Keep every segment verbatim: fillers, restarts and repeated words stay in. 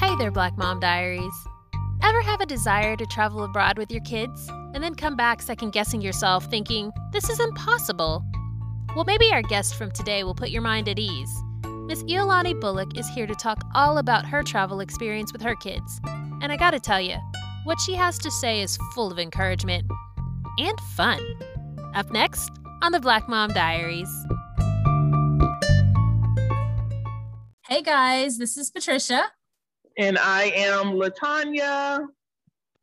Hey there, Black Mom Diaries. Ever have a desire to travel abroad with your kids and then come back second-guessing yourself thinking, this is impossible? Well, maybe our guest from today will put your mind at ease. Miss Iolani Bullock is here to talk all about her travel experience with her kids. And I gotta tell you, what she has to say is full of encouragement and fun. Up next on the Black Mom Diaries. Hey guys, this is Patricia. And I am LaTanya.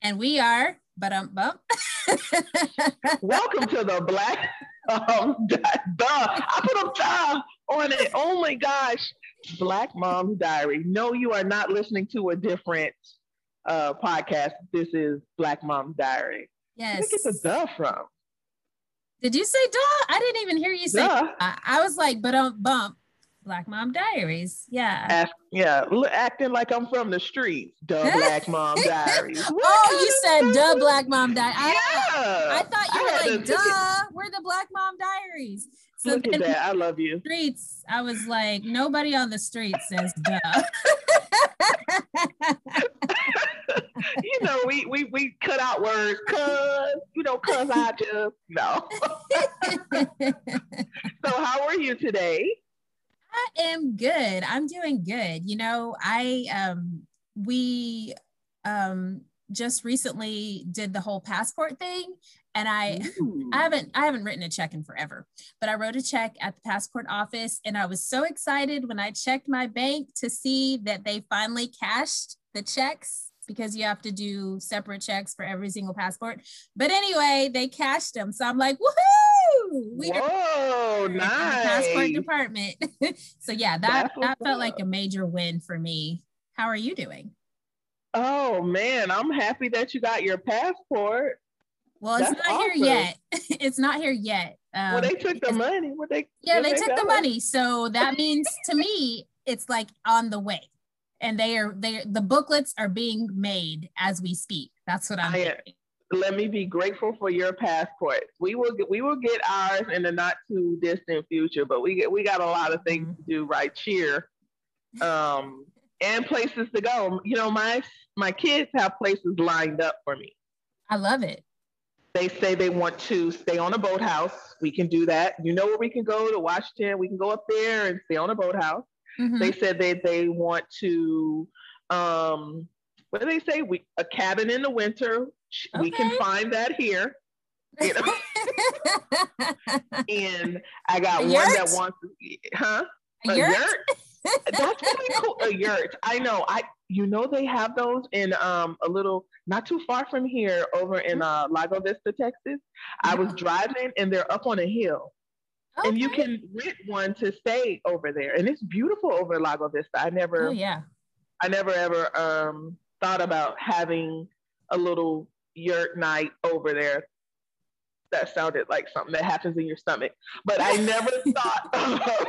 And we are Ba-dum-bum. Welcome to the Black um, di- the, I put a time on it. Oh my gosh. Black Mom Diary. No, you are not listening to a different uh, podcast. This is Black Mom Diary. Yes. Where did you get the duh from? Did you say duh? I didn't even hear you say duh. I, I was like, ba-dum-bum. Black Mom Diaries, yeah. Act, yeah, acting like I'm from the streets. Duh, Black Mom Diaries. Oh, you said duh, Black Mom Diaries. Yeah. I, I thought you I were like, duh, ticket. We're the Black Mom Diaries. So look at that, I love you. Streets, I was like, nobody on the street says duh. You know, we we we cut out words, cuz, you know, cuz I just, no. So how are you today? I am good. I'm doing good. You know, I, um, we, um, just recently did the whole passport thing, and I, Ooh. I haven't, I haven't written a check in forever, but I wrote a check at the passport office, and I was so excited when I checked my bank to see that they finally cashed the checks, because you have to do separate checks for every single passport. But anyway, they cashed them. So I'm like, woohoo! We Whoa, nice. Passport department. So yeah, that, that felt up. Like a major win for me. How are you doing? Oh man, I'm happy that you got your passport. Well, it's That's not awesome. Here yet. It's not here yet. Um, well, they took the money. What they, yeah, they, they took the money. So that means to me, it's like on the way. And they are they the booklets are being made as we speak. That's what I'm thinking. Let me be grateful for your passport. We will get, we will get ours in the not too distant future, but we get, we got a lot of things to do right here, um, and places to go. You know, my my kids have places lined up for me. I love it. They say they want to stay on a boathouse. We can do that. You know where we can go to Washington. We can go up there and stay on a boathouse. Mm-hmm. They said that they want to, um, what do they say? We, a cabin in the winter. Okay. We can find that here. You know? And I got a one yurt? That wants, to, huh? A, a yurt? yurt? That's really cool. A yurt. I know. I you know they have those in um a little not too far from here over in uh, Lago Vista, Texas. No. I was driving and they're up on a hill. Okay. And you can rent one to stay over there. And it's beautiful over Lago Vista. I never, oh, yeah. I never ever um, thought about having a little yurt night over there. That sounded like something that happens in your stomach. But I never thought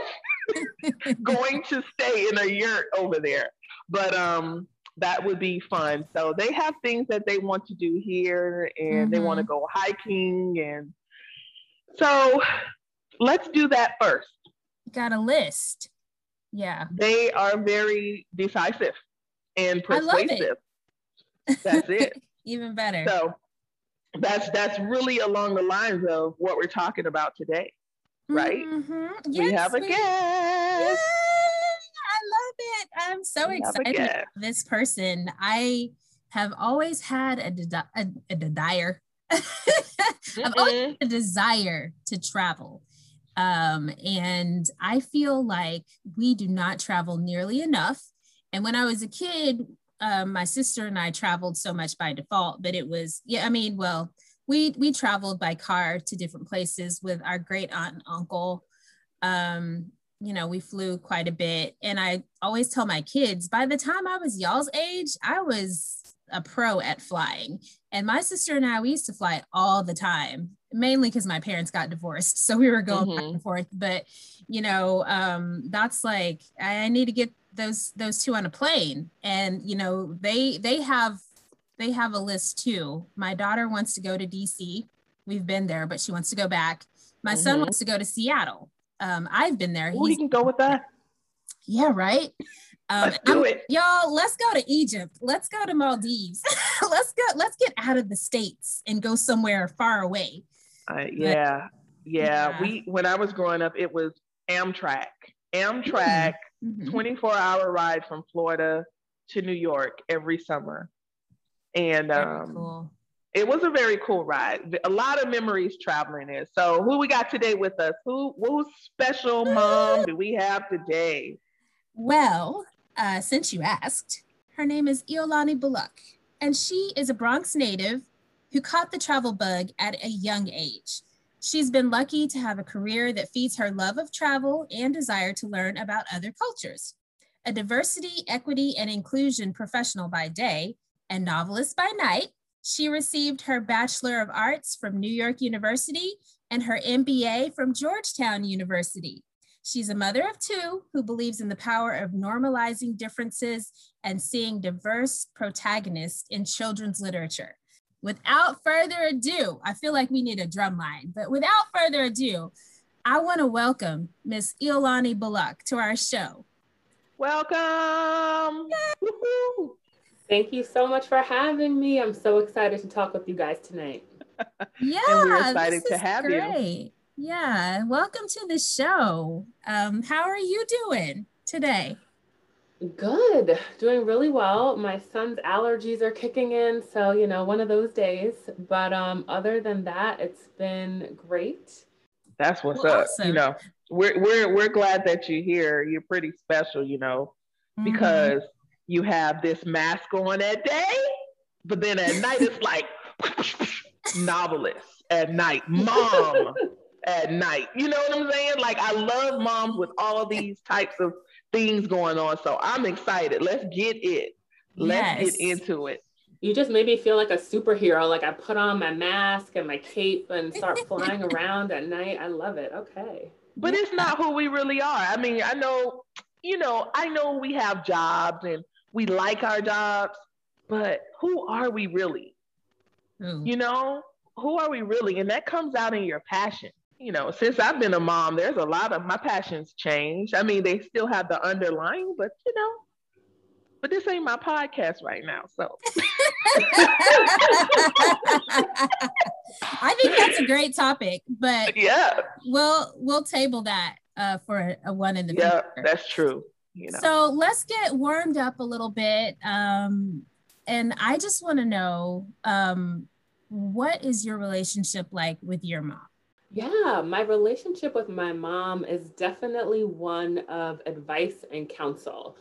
of going to stay in a yurt over there. But um, that would be fun. So they have things that they want to do here, and mm-hmm. they want to go hiking. And so... let's do that first. Got a list. Yeah. They are very decisive and persuasive. It. That's it. Even better. So that's that's really along the lines of what we're talking about today, right? Mm-hmm. Yes, we have a we, guest. Yay! I love it. I'm so we excited about this person. I have always had a, de- a, a desire. I've always had a desire to travel. Um, and I feel like we do not travel nearly enough. And when I was a kid, um, my sister and I traveled so much by default, but it was, yeah, I mean, well, we, we traveled by car to different places with our great aunt and uncle. Um, you know, we flew quite a bit. And I always tell my kids, by the time I was y'all's age, I was a pro at flying. And my sister and I, we used to fly all the time. Mainly because my parents got divorced, so we were going mm-hmm. back and forth. But you know, um, that's like I need to get those those two on a plane, and you know, they they have they have a list too. My daughter wants to go to D C. We've been there, but she wants to go back. My mm-hmm. son wants to go to Seattle. Um, I've been there. Oh, you can go with that. Yeah, right. Um, let's do it. Y'all, let's go to Egypt. Let's go to Maldives. let's go, let's get out of the States and go somewhere far away. Uh, yeah, but, yeah. Yeah. We, when I was growing up, it was Amtrak. Amtrak, mm-hmm. twenty-four hour ride from Florida to New York every summer. And um, cool. It was a very cool ride. A lot of memories traveling there. So who we got today with us? Who, whose special mom do we have today? Well, uh, since you asked, her name is Iolani Bullock, and she is a Bronx native who caught the travel bug at a young age. She's been lucky to have a career that feeds her love of travel and desire to learn about other cultures. A diversity, equity, and inclusion professional by day, and novelist by night, she received her Bachelor of Arts from New York University and her M B A from Georgetown University. She's a mother of two who believes in the power of normalizing differences and seeing diverse protagonists in children's literature. Without further ado, I feel like we need a drum line, but without further ado, I want to welcome Miss Iolani Bullock to our show. Welcome. Yay. Thank you so much for having me. I'm so excited to talk with you guys tonight. Yeah, and we're excited this is to have great. You. Yeah, welcome to the show. Um, how are you doing today? Good, doing really well. My son's allergies are kicking in, so you know, one of those days. But um, other than that, it's been great. That's what's well, up. Awesome. You know, we're we're we're glad that you're here. You're pretty special, you know, mm-hmm. because. You have this mask on at day, but then at night it's like novelist at night, mom at night. You know what I'm saying? Like, I love moms with all these types of things going on. So I'm excited. Let's get it. Let's yes. get into it. You just made me feel like a superhero. Like, I put on my mask and my cape and start flying around at night. I love it. Okay. But yeah. It's not who we really are. I mean, I know, you know, I know we have jobs and we like our jobs, but who are we really? Mm. You know, who are we really? And that comes out in your passion. You know, since I've been a mom, there's a lot of my passions changed. I mean, they still have the underlying, but you know, but this ain't my podcast right now. So I think that's a great topic, but yeah, we'll, we'll table that. Uh, for a, a one in the yeah, future. That's true. You know. So let's get warmed up a little bit. Um, and I just want to know, um, what is your relationship like with your mom? Yeah, my relationship with my mom is definitely one of advice and counsel,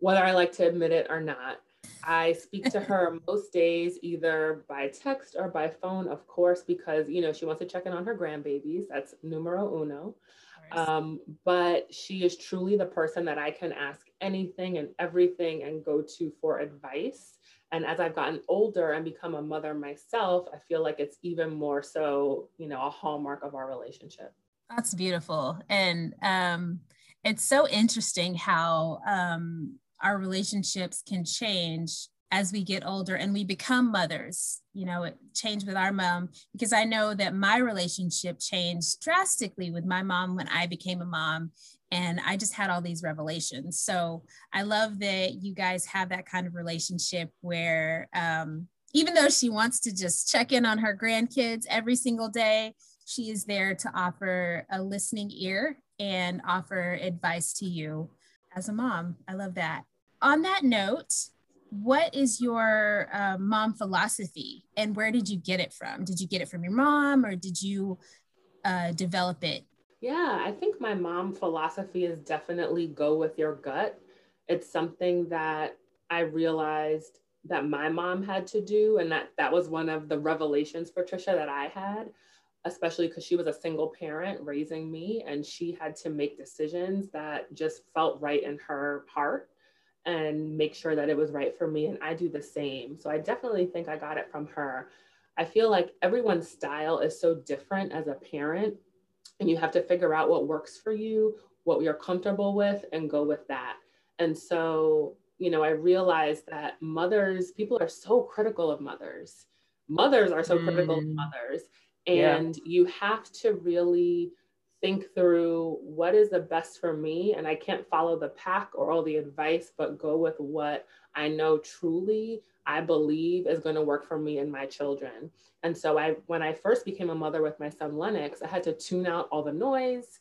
whether I like to admit it or not. I speak to her most days, either by text or by phone, of course, because, you know, she wants to check in on her grandbabies. That's numero uno. Um, but she is truly the person that I can ask anything and everything and go to for advice. And as I've gotten older and become a mother myself, I feel like it's even more so, you know, a hallmark of our relationship. That's beautiful. And, um, it's so interesting how, um, our relationships can change as we get older and we become mothers. You know, it changed with our mom, because I know that my relationship changed drastically with my mom when I became a mom, and I just had all these revelations. So I love that you guys have that kind of relationship where, um, even though she wants to just check in on her grandkids every single day, she is there to offer a listening ear and offer advice to you as a mom. I love that. On that note, what is your uh, mom philosophy, and where did you get it from? Did you get it from your mom, or did you uh, develop it? Yeah, I think my mom philosophy is definitely go with your gut. It's something that I realized that my mom had to do. And that, that was one of the revelations, Patricia, that I had, especially because she was a single parent raising me, and she had to make decisions that just felt right in her heart and make sure that it was right for me. And I do the same. So I definitely think I got it from her. I feel like everyone's style is so different as a parent, and you have to figure out what works for you, what you're comfortable with, and go with that. And so, you know, I realized that mothers, people are so critical of mothers. Mothers are so mm. critical of mothers. And yeah. you have to really think through what is the best for me, and I can't follow the pack or all the advice, but go with what I know truly I believe is going to work for me and my children. And so I, when I first became a mother with my son Lennox, I had to tune out all the noise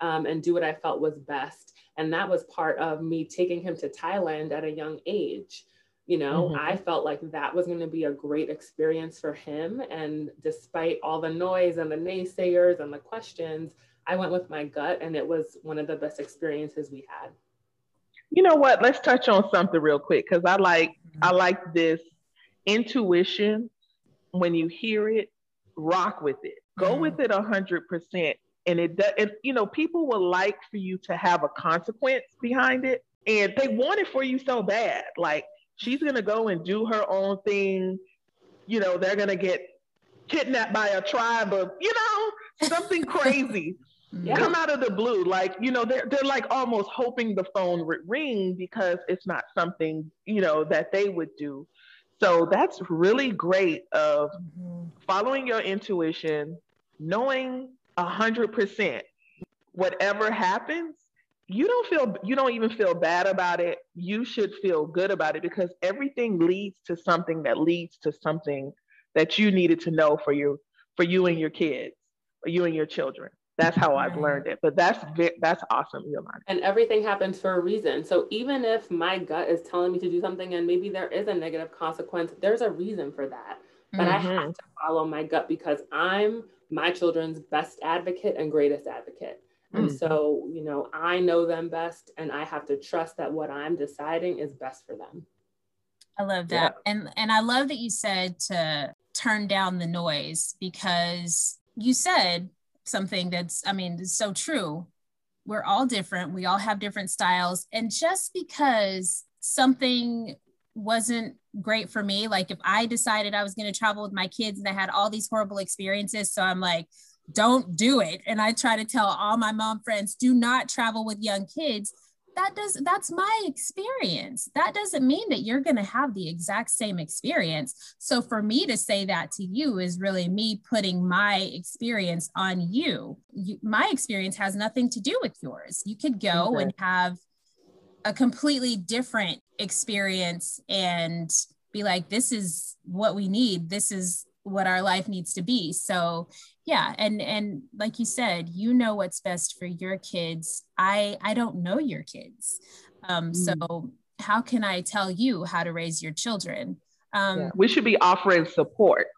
um, and do what I felt was best. And that was part of me taking him to Thailand at a young age. You know, mm-hmm. I felt like that was going to be a great experience for him. And despite all the noise and the naysayers and the questions, I went with my gut, and it was one of the best experiences we had. You know what? Let's touch on something real quick, because I like I like this intuition. When you hear it, rock with it. Go mm-hmm. with it one hundred percent. And it does. And, you know, people would like for you to have a consequence behind it, and they want it for you so bad. Like, she's going to go and do her own thing. You know, they're going to get kidnapped by a tribe of, you know, something crazy. Yeah. Come out of the blue. Like, you know, they're, they're like almost hoping the phone would ring because it's not something, you know, that they would do. So that's really great of mm-hmm. following your intuition, knowing one hundred percent whatever happens. You don't feel, you don't even feel bad about it. You should feel good about it, because everything leads to something that leads to something that you needed to know for your, for you and your kids, or you and your children. That's how I've learned it. But that's, that's awesome, Iolani. And everything happens for a reason. So even if my gut is telling me to do something and maybe there is a negative consequence, there's a reason for that. But mm-hmm. I have to follow my gut, because I'm my children's best advocate and greatest advocate. And so, you know, I know them best, and I have to trust that what I'm deciding is best for them. I love that. Yeah. And and I love that you said to turn down the noise, because you said something that's, I mean, it's so true. We're all different. We all have different styles. And just because something wasn't great for me, like if I decided I was going to travel with my kids and I had all these horrible experiences, so I'm like, don't do it. And I try to tell all my mom friends, do not travel with young kids. That does, that's my experience. That doesn't mean that you're going to have the exact same experience. So for me to say that to you is really me putting my experience on you. you my experience has nothing to do with yours. You could go okay. and have a completely different experience and be like, this is what we need. This is what our life needs to be. So yeah. And, and like you said, you know what's best for your kids. I, I don't know your kids. Um, mm. So how can I tell you how to raise your children? Um, yeah. We should be offering support.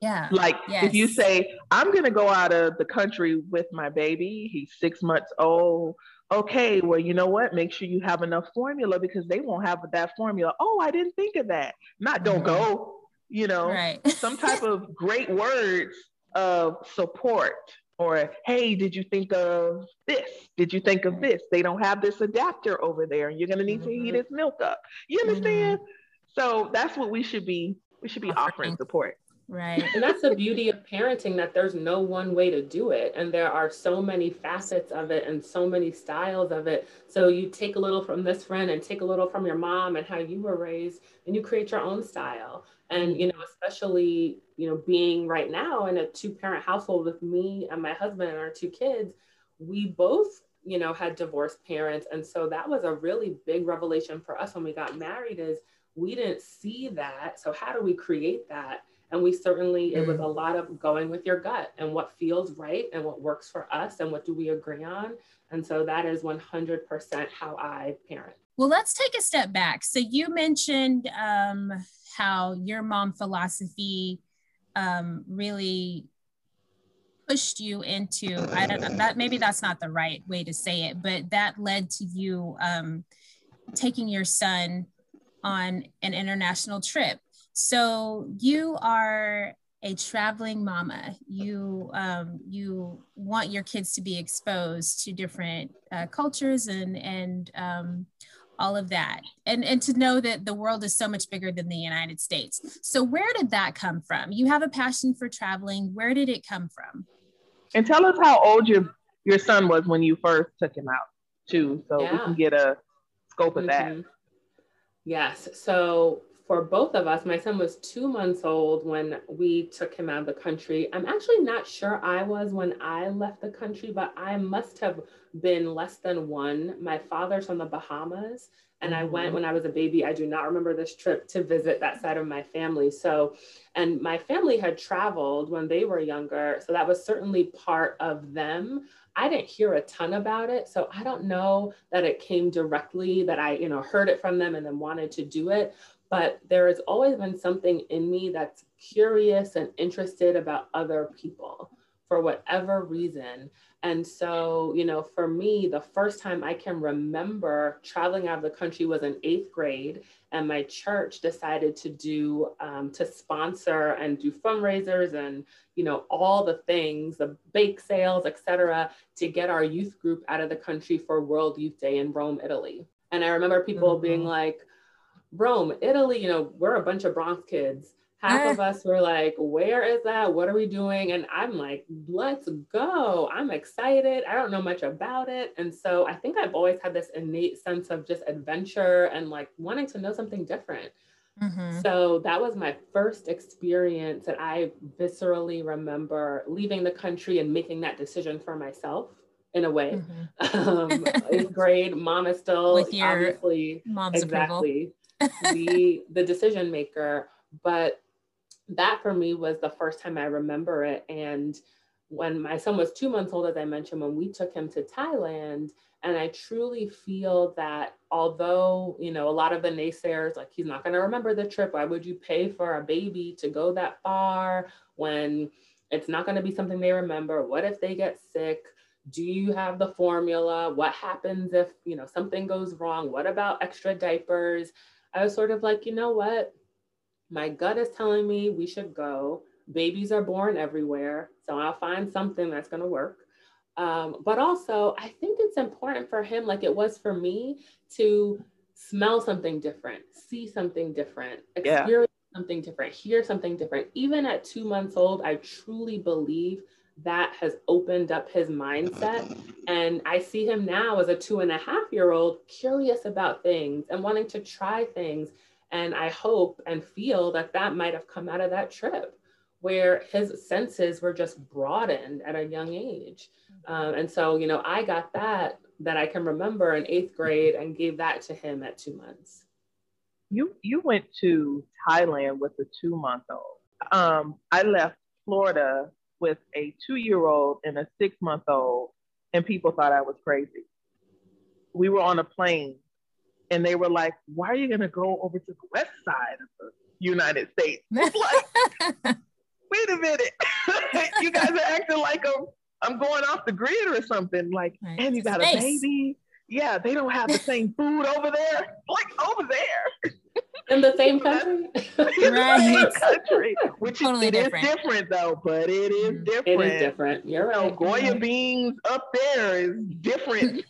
Yeah. Like yes. if you say, I'm going to go out of the country with my baby, he's six months old. Okay. Well, you know what? Make sure you have enough formula, because they won't have that formula. Oh, I didn't think of that. Not don't mm. go. You know, right. some type of great words of support, or, hey, did you think of this? Did you think of this? They don't have this adapter over there, and you're going to need mm-hmm. to heat his milk up. You understand? Mm-hmm. So that's what we should be. We should be offering support. Right. And that's the beauty of parenting, that there's no one way to do it. And there are so many facets of it and so many styles of it. So you take a little from this friend and take a little from your mom and how you were raised, and you create your own style. And, you know, especially, you know, being right now in a two parent household with me and my husband and our two kids, we both, you know, had divorced parents. And so that was a really big revelation for us when we got married, is we didn't see that. So how do we create that? And we certainly, it was a lot of going with your gut and what feels right and what works for us and what do we agree on. And so that is one hundred percent how I parent. Well, let's take a step back. So you mentioned um, how your mom philosophy um, really pushed you into, I don't know, that maybe that's not the right way to say it, but that led to you um, taking your son on an international trip. So you are a traveling mama. You um, you want your kids to be exposed to different uh, cultures and and um, all of that, and and to know that the world is so much bigger than the United States. So where did that come from? You have a passion for traveling. Where did it come from? And tell us how old your your son was when you first took him out too, so yeah. we can get a scope of mm-hmm. that. Yes. So. for both of us. My son was two months old when we took him out of the country. I'm actually not sure I was when I left the country, but I must have been less than one. My father's from the Bahamas, and I went when I was a baby. I do not remember this trip to visit that side of my family. So, and my family had traveled when they were younger, so that was certainly part of them. I didn't hear a ton about it, so I don't know that it came directly, that I, you know, heard it from them and then wanted to do it. But there has always been something in me that's curious and interested about other people for whatever reason. And so, you know, for me, the first time I can remember traveling out of the country was in eighth grade, and my church decided to do, um, to sponsor and do fundraisers and, you know, all the things, the bake sales, et cetera, to get our youth group out of the country for World Youth Day in Rome, Italy. And I remember people mm-hmm. being like, Rome, Italy, you know, we're a bunch of Bronx kids. Half of us were like, where is that? What are we doing? And I'm like, let's go. I'm excited. I don't know much about it. And so I think I've always had this innate sense of just adventure and like wanting to know something different. Mm-hmm. So that was my first experience that I viscerally remember leaving the country and making that decision for myself. In a way, mm-hmm. um, eighth grade, mom is still with your obviously mom's exactly the the decision maker. But that for me was the first time I remember it. And when my son was two months old, as I mentioned, when we took him to Thailand, and I truly feel that although, you know, a lot of the naysayers, like, he's not going to remember the trip. Why would you pay for a baby to go that far when it's not going to be something they remember? What if they get sick? Do you have the formula? What happens if, you know, something goes wrong? What about extra diapers? I was sort of like, you know what? My gut is telling me we should go. Babies are born everywhere, so I'll find something that's going to work. Um, but also, I think it's important for him, like it was for me, to smell something different, see something different, experience yeah. something different, hear something different. Even at two months old, I truly believe that has opened up his mindset. And I see him now as a two and a half year old, curious about things and wanting to try things. And I hope and feel that that might have come out of that trip, where his senses were just broadened at a young age. Um, and so, you know, I got that, that I can remember in eighth grade, and gave that to him at two months. You, you went to Thailand with a two month old. Um, I left Florida with a two-year-old and a six-month-old, and people thought I was crazy. We were on a plane, and they were like, why are you gonna go over to the west side of the United States? I was like, wait a minute, you guys are acting like I'm, I'm going off the grid or something. Like, right, and you got space. A baby? Yeah, they don't have the same food over there. Like, over there. In the same country? In right. the same country, which totally is, it different. Is different though, but it is different. It is different. You're right. Goya right. beans up there is different.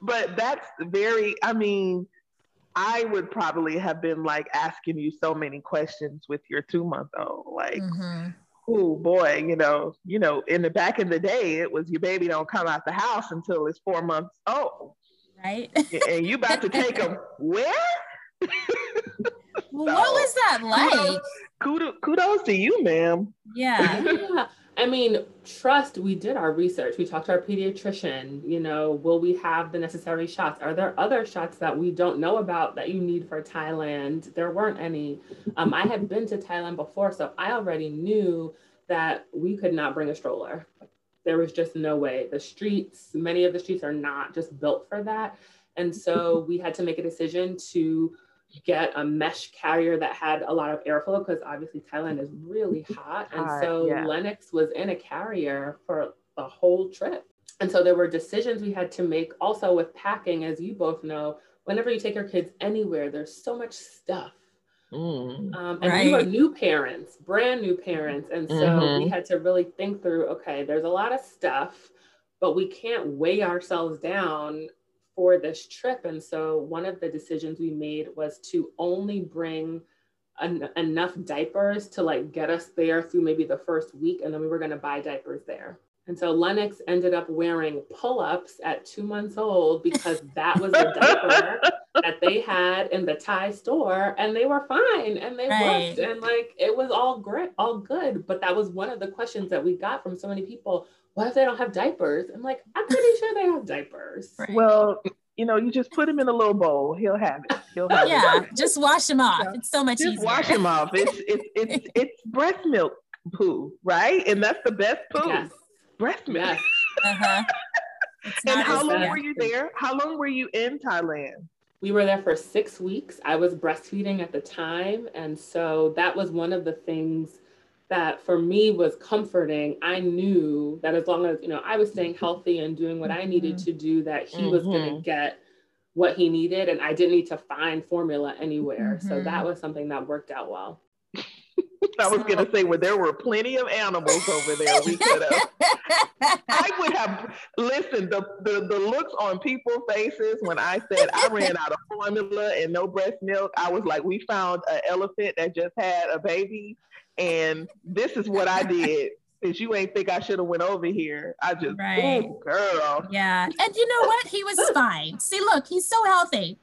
But that's very, I mean, I would probably have been like asking you so many questions with your two month old, like, mm-hmm. oh boy, you know, you know, in the back in the day, it was your baby don't come out the house until it's four months old. Right. And you about to take them where? Well, so, what was that like? Kudos, kudos, kudos to you, ma'am. Yeah. yeah. I mean, trust, we did our research. We talked to our pediatrician, you know, will we have the necessary shots? Are there other shots that we don't know about that you need for Thailand? There weren't any. Um, I had been to Thailand before, so I already knew that we could not bring a stroller. There was just no way. The streets, many of the streets are not just built for that. And so we had to make a decision to get a mesh carrier that had a lot of airflow, because obviously Thailand is really hot. And so uh, yeah. Lennox was in a carrier for the whole trip. And so there were decisions we had to make also with packing. As you both know, whenever you take your kids anywhere, there's so much stuff. Mm, um, and right. we were new parents, brand new parents. And so mm-hmm. we had to really think through, okay, there's a lot of stuff, but we can't weigh ourselves down for this trip. And so one of the decisions we made was to only bring en- enough diapers to like get us there through maybe the first week. And then we were going to buy diapers there. And so Lennox ended up wearing pull-ups at two months old, because that was a diaper that they had in the Thai store, and they were fine and they right. worked, and like it was all great, all good. But that was one of the questions that we got from so many people. What if they don't have diapers? I'm like, I'm pretty sure they have diapers. Right. Well, you know, you just put him in a little bowl. He'll have it. He'll have yeah, it. Just wash him off. Yeah. It's so much just easier. Just wash him off. It's it's it's it's breast milk poo, right? And that's the best poo. Yes. Breast milk. Yes. Uh-huh. And how long bad. were you there? How long were you in Thailand? We were there for six weeks. I was breastfeeding at the time. And so that was one of the things that for me was comforting. I knew that as long as, you know, I was staying healthy and doing what mm-hmm. I needed to do, that he mm-hmm. was going to get what he needed. And I didn't need to find formula anywhere. Mm-hmm. So that was something that worked out well. I was going to say, well, there were plenty of animals over there. We could have. I would have, listen, the, the, the looks on people's faces when I said I ran out of formula and no breast milk, I was like, we found an elephant that just had a baby. And this is what I did. Since you ain't think I should have went over here, I just, right. oh, girl. Yeah. And you know what? He was fine. See, look, he's so healthy.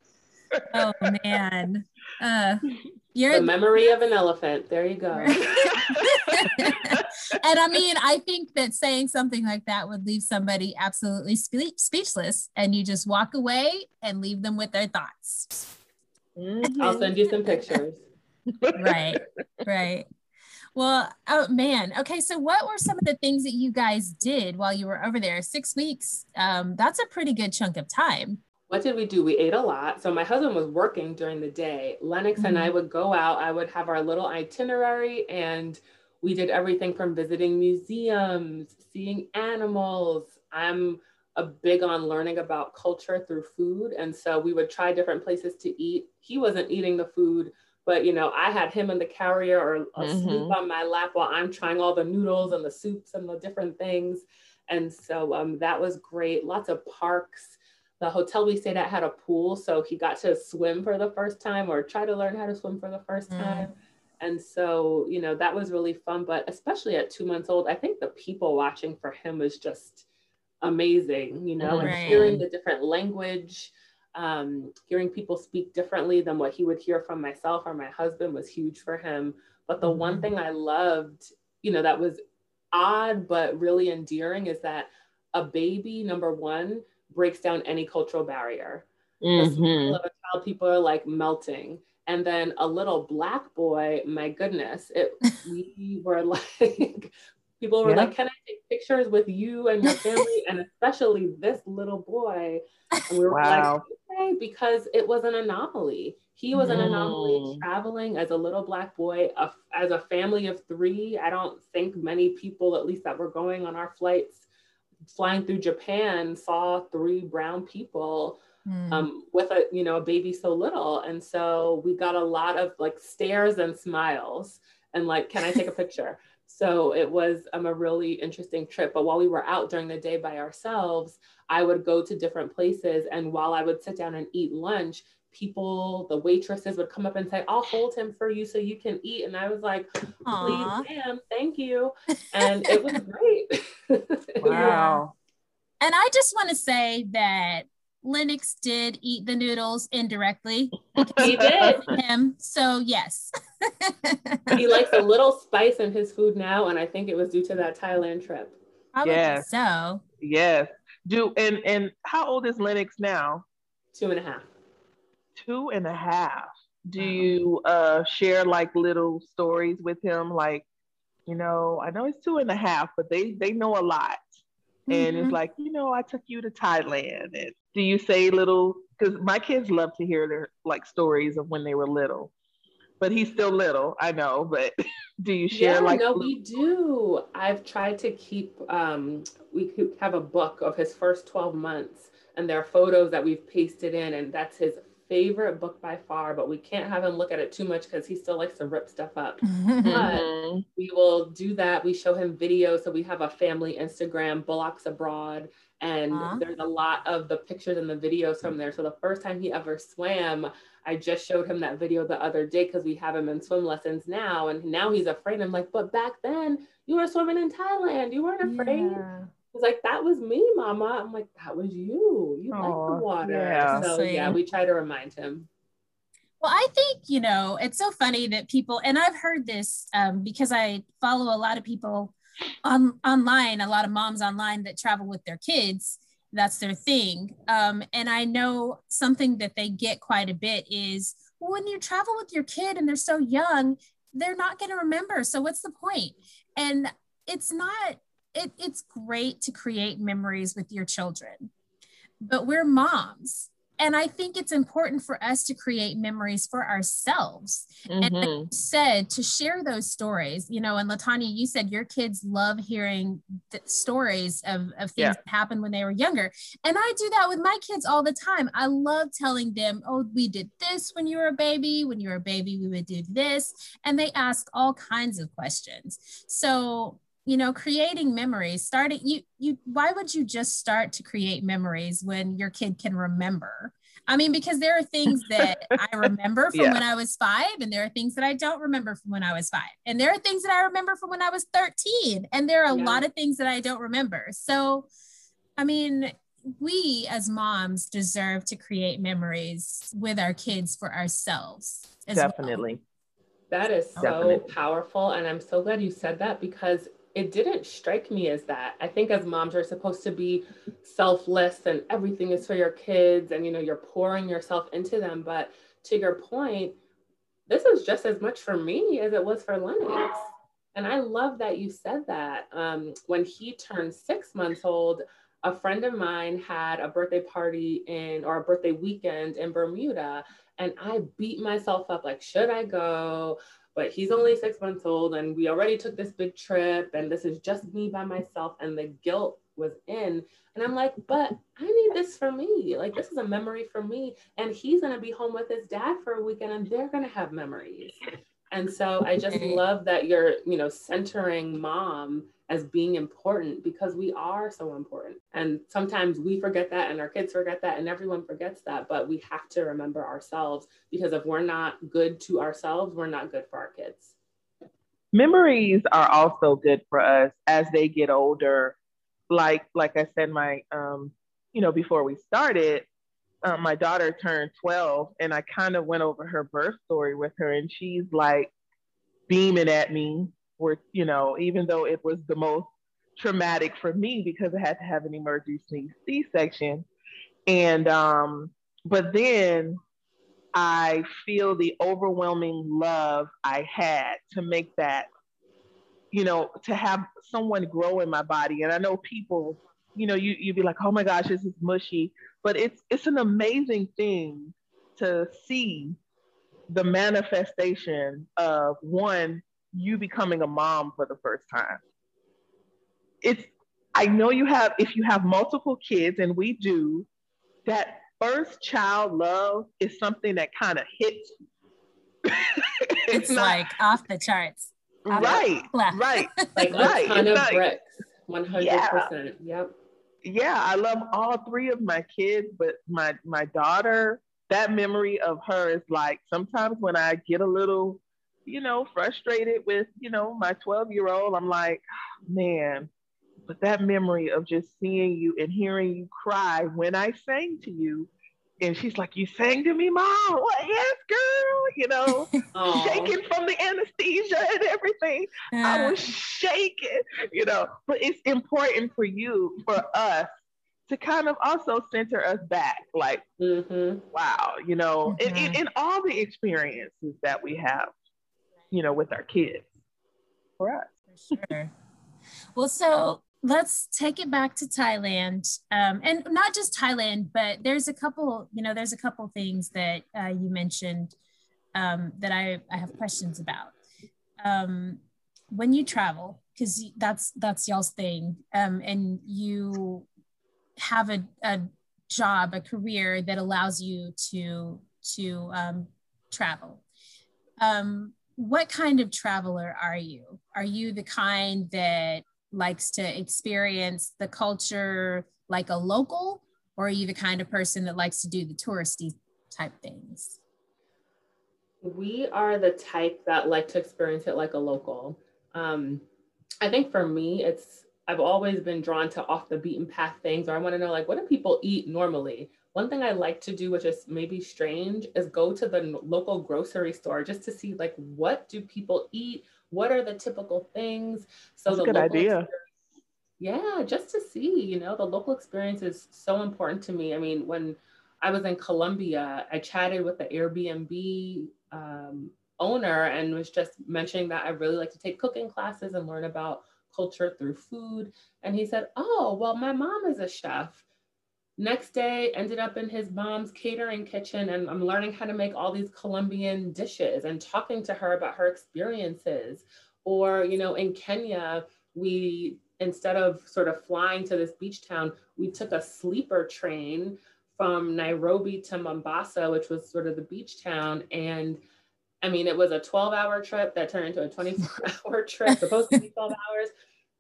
Oh, man. Uh, you're the memory of an elephant. There you go. And I mean, I think that saying something like that would leave somebody absolutely spe- speechless, and you just walk away and leave them with their thoughts. Mm-hmm. I'll send you some pictures. Right, right. Well, oh man. Okay, so what were some of the things that you guys did while you were over there? Six weeks. Um, that's a pretty good chunk of time. What did we do? We ate a lot. So my husband was working during the day. Lennox mm-hmm. and I would go out. I would have our little itinerary, and we did everything from visiting museums, seeing animals. I'm a big on learning about culture through food. And so we would try different places to eat. He wasn't eating the food, but you know, I had him in the carrier or a mm-hmm. scoop on my lap while I'm trying all the noodles and the soups and the different things. And so um, that was great. Lots of parks. The hotel we stayed at had a pool, so he got to swim for the first time or try to learn how to swim for the first mm. time. And so, you know, that was really fun. But especially at two months old, I think the people watching for him was just amazing, you know, right. and hearing the different language, um, hearing people speak differently than what he would hear from myself or my husband was huge for him. But the mm. one thing I loved, you know, that was odd but really endearing is that a baby, number one, breaks down any cultural barrier. Mm-hmm. The of a child, people are like melting. And then a little black boy, my goodness, it we were like, people were yeah. like, can I take pictures with you and your family? And especially this little boy. And we were wow. like, okay, because it was an anomaly. He was an anomaly mm. traveling as a little black boy, a, as a family of three. I don't think many people, at least that were going on our flights, flying through Japan, saw three brown people mm. um, with a, you know, a baby so little. And so we got a lot of like stares and smiles and like, can I take a picture? So it was um, a really interesting trip. But while we were out during the day by ourselves, I would go to different places. And while I would sit down and eat lunch, people, the waitresses would come up and say, I'll hold him for you so you can eat. And I was like, please, aww. Ma'am, thank you. And it was great. Wow. And I just want to say that Lennox did eat the noodles indirectly. He did. Him, so yes. He likes a little spice in his food now. And I think it was due to that Thailand trip. Probably yes. so. Yes. Do and and how old is Lennox now? Two and a half. Two and a half. Do wow. you uh, share like little stories with him? Like, you know, I know it's two and a half, but they they know a lot. Mm-hmm. And it's like, you know, I took you to Thailand. And do you say little? Because my kids love to hear their like stories of when they were little. But he's still little, I know. But do you share yeah, like? No, we do. I've tried to keep. Um, we could have a book of his first twelve months, and there are photos that we've pasted in, and that's his favorite book by far, but we can't have him look at it too much because he still likes to rip stuff up. But we will do that. We show him videos. So we have a family Instagram, Bullocks Abroad, and uh-huh. there's a lot of the pictures and the videos from there. So the first time he ever swam, I just showed him that video the other day because we have him in swim lessons now, and now he's afraid. I'm like, but back then you were swimming in Thailand. You weren't afraid. Yeah. was like, that was me, Mama. I'm like, that was you. You Aww, like the water. Yeah. So Sweet. yeah, we try to remind him. Well, I think, you know, it's so funny that people, and I've heard this um, because I follow a lot of people on online, a lot of moms online that travel with their kids. That's their thing. Um, and I know something that they get quite a bit is, well, when you travel with your kid and they're so young, they're not going to remember. So what's the point? And it's not, it, it's great to create memories with your children, but we're moms. And I think it's important for us to create memories for ourselves. Mm-hmm. And like you said, to share those stories, you know, and LaTanya, you said your kids love hearing the stories of, of things yeah. that happened when they were younger. And I do that with my kids all the time. I love telling them, oh, we did this when you were a baby. When you were a baby, we would do this. And they ask all kinds of questions. So, you know, creating memories, starting, you, you, why would you just start to create memories when your kid can remember? I mean, because there are things that I remember from yeah. when I was five, and there are things that I don't remember from when I was five. And there are things that I remember from when I was thirteen. And there are yeah. a lot of things that I don't remember. So, I mean, we as moms deserve to create memories with our kids for ourselves. As Definitely. Well. That is so Definitely. powerful. And I'm so glad you said that, because it didn't strike me as that. I think as moms, we're supposed to be selfless and everything is for your kids and, you know, you're pouring yourself into them. But to your point, this is just as much for me as it was for Lennox. And I love that you said that. Um, when he turned six months old, a friend of mine had a birthday party in, or a birthday weekend in Bermuda. And I beat myself up, like, should I go? But he's only six months old and we already took this big trip and this is just me by myself, and the guilt was in. And I'm like, but I need this for me. Like, this is a memory for me. And he's gonna be home with his dad for a weekend and they're gonna have memories. And so I just love that you're, you know, centering mom as being important, because we are so important. And sometimes we forget that, and our kids forget that, and everyone forgets that, but we have to remember ourselves, because if we're not good to ourselves, we're not good for our kids. Memories are also good for us as they get older. Like, like I said, my, um, you know, before we started, uh, my daughter turned twelve and I kind of went over her birth story with her, and she's like beaming at me. Were, you know, even though it was the most traumatic for me because I had to have an emergency C-section. And, um, but then I feel the overwhelming love I had to make that, you know, to have someone grow in my body. And I know people, you know, you, you'd be like, oh my gosh, this is mushy, but it's, it's an amazing thing to see the manifestation of one, you becoming a mom for the first time. It's, I know you have, if you have multiple kids, and we do, that first child love is something that kind of hits you. It's, it's not, like off the charts. Off right, the right. Like right. a ton it's of bricks, one hundred percent. Yeah. Yep. Yeah, I love all three of my kids, but my, my daughter, that memory of her is like, sometimes when I get a little, you know, frustrated with, you know, my twelve year old, I'm like, man, but that memory of just seeing you and hearing you cry when I sang to you, and she's like, you sang to me, Mom? Well, yes, girl, you know, shaking from the anesthesia and everything. Yeah. I was shaking, you know, but it's important for you, for us, to kind of also center us back, like, mm-hmm. wow, you know, mm-hmm. in, in, in all the experiences that we have, you know, with our kids, for us. For sure. Well, so let's take it back to Thailand, um, and not just Thailand, but there's a couple, you know, there's a couple things that uh, you mentioned um, that I, I have questions about. Um, when you travel, because that's, that's y'all's thing, um, and you have a, a job, a career that allows you to, to um, travel. Um, What kind of traveler are you? Are you the kind that likes to experience the culture like a local, or are you the kind of person that likes to do the touristy type things? We are the type that like to experience it like a local. Um, I think for me, it's I've always been drawn to off the beaten path things, or I want to know, like, what do people eat normally? One thing I like to do, which is maybe strange, is go to the local grocery store just to see, like, what do people eat? What are the typical things? So that's the a good idea. Yeah, just to see, you know, the local experience is so important to me. I mean, when I was in Colombia, I chatted with the Airbnb um, owner and was just mentioning that I really like to take cooking classes and learn about culture through food. And he said, oh, well, my mom is a chef. Next day, ended up in his mom's catering kitchen, and I'm learning how to make all these Colombian dishes and talking to her about her experiences. Or, you know, in Kenya, we, instead of sort of flying to this beach town, we took a sleeper train from Nairobi to Mombasa, which was sort of the beach town. And I mean, it was a twelve hour trip that turned into a twenty-four hour trip, supposed to be twelve hours,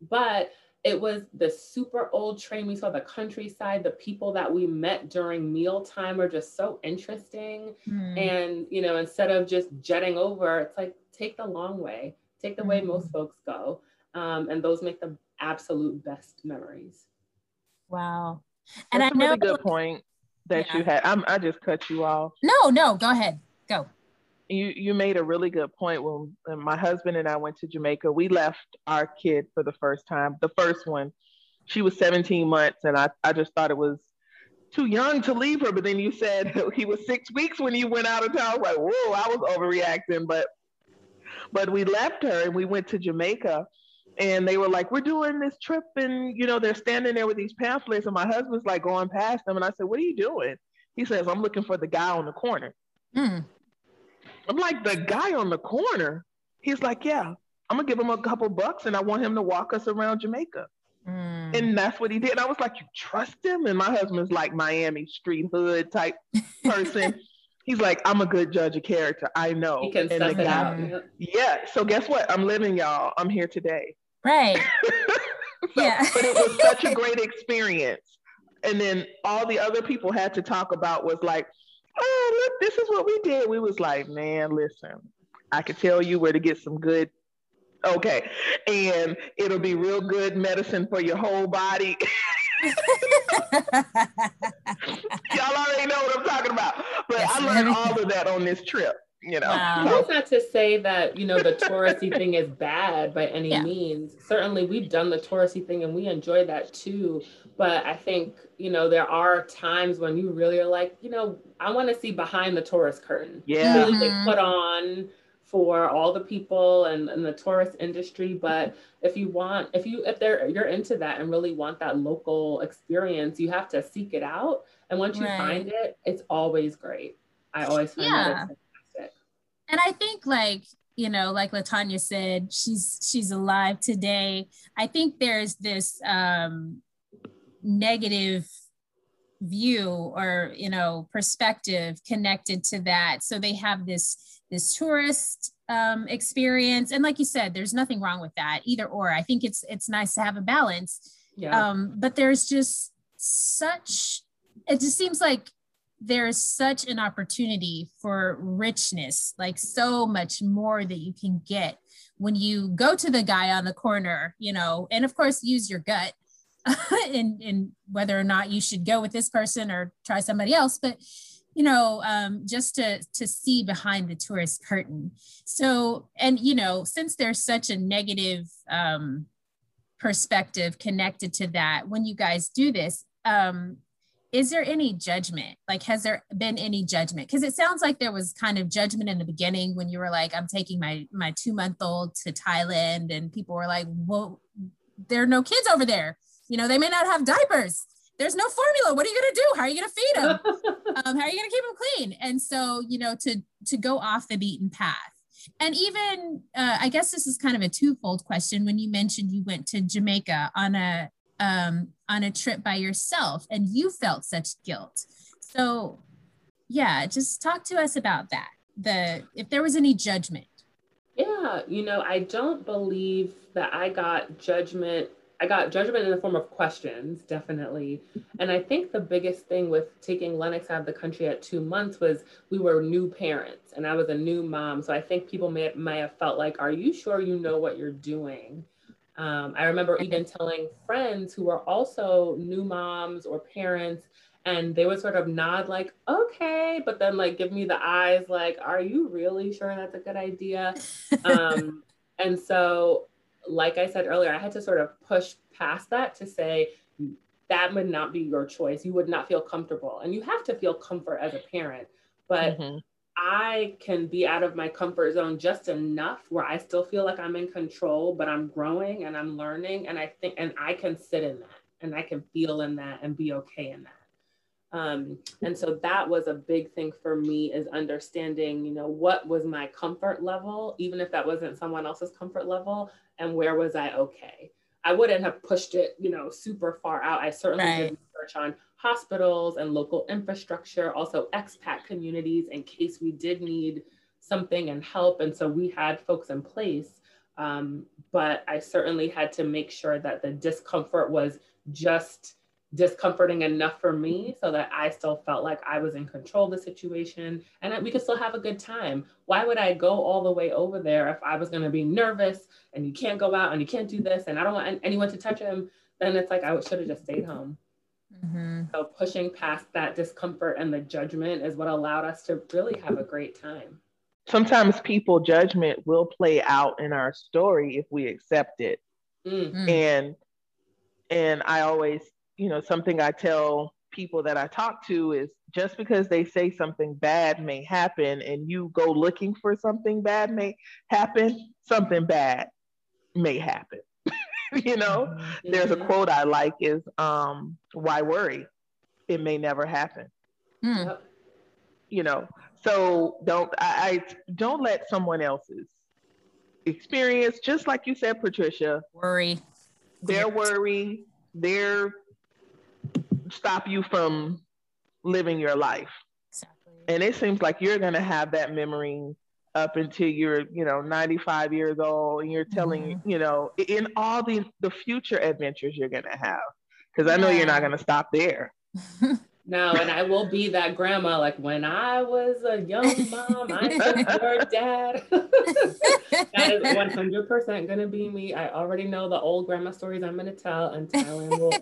but it was the super old train. We saw the countryside. The people that we met during mealtime were just so interesting. Mm. And, you know, instead of just jetting over, it's like, take the long way, take the mm. way most folks go. Um, and those make the absolute best memories. Wow. And that's I know- a really good point that yeah. you had. I'm, I just cut you off. No, no, go ahead, go. You you made a really good point. When my husband and I went to Jamaica, we left our kid for the first time. The first one, she was seventeen months, and I, I just thought it was too young to leave her. But then you said he was six weeks when you went out of town. I was like, whoa, I was overreacting. But but we left her and we went to Jamaica, and they were like, we're doing this trip, and you know they're standing there with these pamphlets, and my husband's like going past them, and I said, what are you doing? He says, I'm looking for the guy on the corner. Mm. I'm like, the guy on the corner? He's like, yeah, I'm gonna give him a couple bucks and I want him to walk us around Jamaica. Mm. And that's what he did. I was like, you trust him? And my husband's like Miami street hood type person. He's like, I'm a good judge of character. I know. He can and stuff the it guy, out. Yeah, so guess what? I'm living, y'all. I'm here today. Right. so, yeah. But it was such a great experience. And then all the other people had to talk about was like, oh, look, this is what we did. We was like, man, listen, I could tell you where to get some good, okay, and it'll be real good medicine for your whole body. Y'all already know what I'm talking about. But yes, I learned all of that on this trip, you know. Wow. So. That's not to say that, you know, the touristy thing is bad by any yeah. means. Certainly we've done the touristy thing and we enjoy that too. But I think, you know, there are times when you really are like, you know, I want to see behind the tourist curtain. Yeah. Mm-hmm. They put on for all the people and, and the tourist industry. But if you want, if you, if they're, you're into that and really want that local experience, you have to seek it out. And once right. you find it, it's always great. I always find yeah. that it's fantastic. And I think like, you know, like LaTanya said, she's, she's alive today. I think there's this, um, negative view or, you know, perspective connected to that. So they have this, this tourist um, experience. And like you said, there's nothing wrong with that either, or I think it's, it's nice to have a balance. Yeah. Um, but there's just such, it just seems like there's such an opportunity for richness, like so much more that you can get when you go to the guy on the corner, you know, and of course use your gut. and, and whether or not you should go with this person or try somebody else, but, you know, um, just to, to see behind the tourist curtain. So, and, you know, since there's such a negative um, perspective connected to that, when you guys do this, um, is there any judgment? Like, has there been any judgment? Because it sounds like there was kind of judgment in the beginning when you were like, I'm taking my, my two month old to Thailand, and people were like, well, there are no kids over there. You know, they may not have diapers. There's no formula. What are you going to do? How are you going to feed them? um, how are you going to keep them clean? And so, you know, to, to go off the beaten path. And even, uh, I guess this is kind of a twofold question. When you mentioned you went to Jamaica on a, um, on a trip by yourself and you felt such guilt. So yeah, just talk to us about that. The, if there was any judgment. Yeah. You know, I don't believe that I got judgment I got judgment in the form of questions, definitely. And I think the biggest thing with taking Lennox out of the country at two months was we were new parents and I was a new mom. So I think people may, may have felt like, are you sure you know what you're doing? Um, I remember even telling friends who were also new moms or parents, and they would sort of nod like, okay, but then like give me the eyes like, are you really sure that's a good idea? Um, and so, like I said earlier, I had to sort of push past that to say, that would not be your choice. You would not feel comfortable. And you have to feel comfort as a parent, but mm-hmm. I can be out of my comfort zone just enough where I still feel like I'm in control, but I'm growing and I'm learning. And I think, and I can sit in that and I can feel in that and be okay in that. Um, and so that was a big thing for me, is understanding, you know, what was my comfort level, even if that wasn't someone else's comfort level, and where was I okay? I wouldn't have pushed it, you know, super far out. I certainly right. did research on hospitals and local infrastructure, also expat communities, in case we did need something and help. And so we had folks in place, um, but I certainly had to make sure that the discomfort was just discomforting enough for me so that I still felt like I was in control of the situation and that we could still have a good time. Why would I go all the way over there if I was going to be nervous and you can't go out and you can't do this and I don't want anyone to touch him? Then it's like, I should have just stayed home. Mm-hmm. So pushing past that discomfort and the judgment is what allowed us to really have a great time. Sometimes people judgment will play out in our story if we accept it. Mm-hmm. And, and I always, you know, something I tell people that I talk to is, just because they say something bad may happen and you go looking for something bad may happen, something bad may happen. You know, mm-hmm. there's a quote I like is, um, why worry? It may never happen. Mm. You know, so don't, I, I don't let someone else's experience, just like you said, Patricia, worry, their worry, their stop you from living your life. Exactly. And it seems like you're going to have that memory up until you're, you know, ninety-five years old, and you're telling, mm-hmm. you know, in all the, the future adventures you're going to have, because I know yeah. you're not going to stop there. No, and I will be that grandma, like, when I was a young mom, I took your dad. That is one hundred percent going to be me. I already know the old grandma stories I'm going to tell, and Thailand will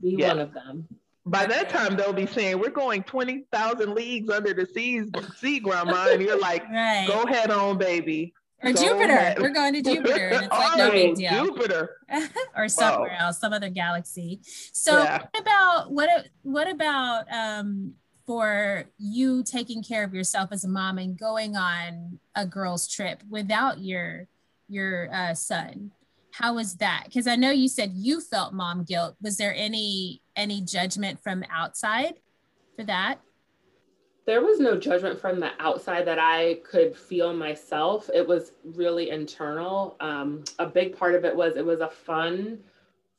be yeah. one of them. By that time, they'll be saying, we're going twenty thousand leagues under the seas, sea, grandma. And you're like, right. go head on, baby. Or go Jupiter. Ahead. We're going to Jupiter. And it's like, oh, no big deal. Jupiter. Or somewhere wow. else, some other galaxy. So yeah. what about, what, what about um, for you taking care of yourself as a mom and going on a girls' trip without your, your uh, son? How was that? Because I know you said you felt mom guilt. Was there any any judgment from outside for that? There was no judgment from the outside that I could feel myself. It was really internal. Um, a big part of it was it was a fun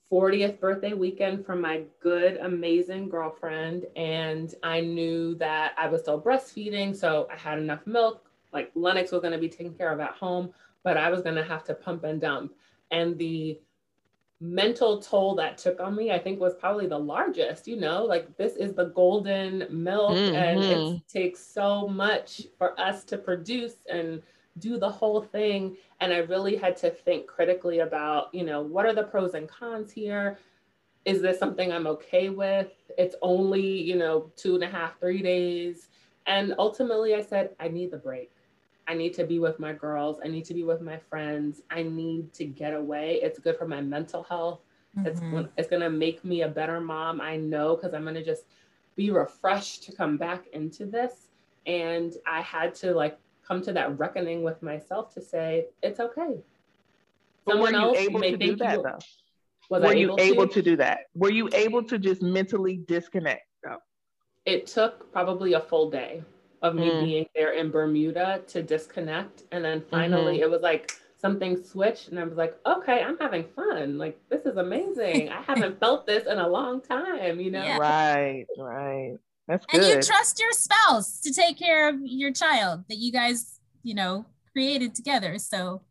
fortieth birthday weekend from my good, amazing girlfriend. And I knew that I was still breastfeeding. So I had enough milk. Like Lennox was going to be taken care of at home, but I was going to have to pump and dump. And the mental toll that took on me, I think, was probably the largest, you know, like, this is the golden milk mm-hmm. and it takes so much for us to produce and do the whole thing. And I really had to think critically about, you know, what are the pros and cons here? Is this something I'm okay with? It's only, you know, two and a half, three days. And ultimately I said, I need the break. I need to be with my girls. I need to be with my friends. I need to get away. It's good for my mental health. Mm-hmm. It's, it's going to make me a better mom. I know, because I'm going to just be refreshed to come back into this. And I had to like come to that reckoning with myself to say, it's okay. But were you able to do that though? Were you able to do that? Were you able to just mentally disconnect though? It took probably a full day of me mm. being there in Bermuda to disconnect. And then finally mm-hmm. it was like something switched and I was like, okay, I'm having fun. Like, this is amazing. I haven't felt this in a long time, you know? Yeah. Right, right. That's good. And you trust your spouse to take care of your child that you guys, you know, created together. So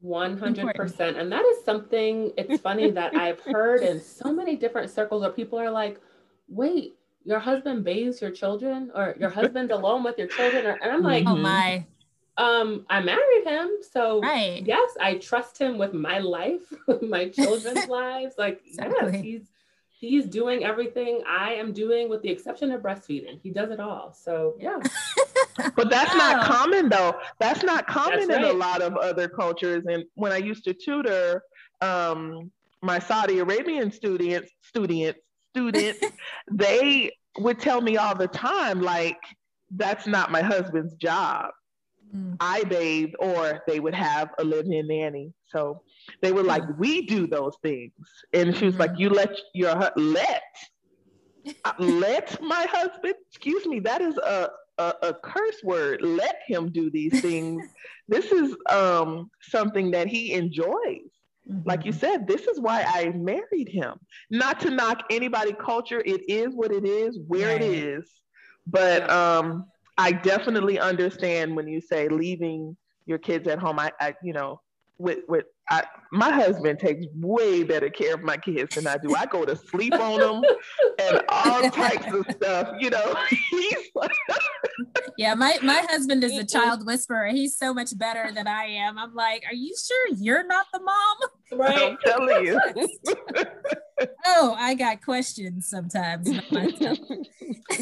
one hundred percent. And that is something, it's funny that I've heard in so many different circles where people are like, wait, your husband bathes your children, or your husband's alone with your children, or, and I'm like, oh my, Um, I married him, so right. yes, I trust him with my life, with my children's lives. Like, exactly. yes, he's he's doing everything I am doing, with the exception of breastfeeding. He does it all. So yeah. But that's wow. not common, though. That's not common that's right. in a lot of other cultures. And when I used to tutor um, my Saudi Arabian students, students, students, they would tell me all the time, like, that's not my husband's job. Mm. I bathe, or they would have a live-in nanny. So they were like, we do those things. And she was like, you let your, let, let my husband, excuse me, that is a, a, a curse word. Let him do these things. This is um, something that he enjoys. Mm-hmm. Like you said, this is why I married him. Not to knock anybody's culture. It is what it is, where right. it is. But um, I definitely understand when you say leaving your kids at home. I, I you know, with, with I, my husband takes way better care of my kids than I do. I go to sleep on them and all types of stuff, you know. He's like, yeah, my, my husband is a child whisperer. He's so much better than I am. I'm like, are you sure you're not the mom? Right. I'm telling you. Oh, I got questions sometimes.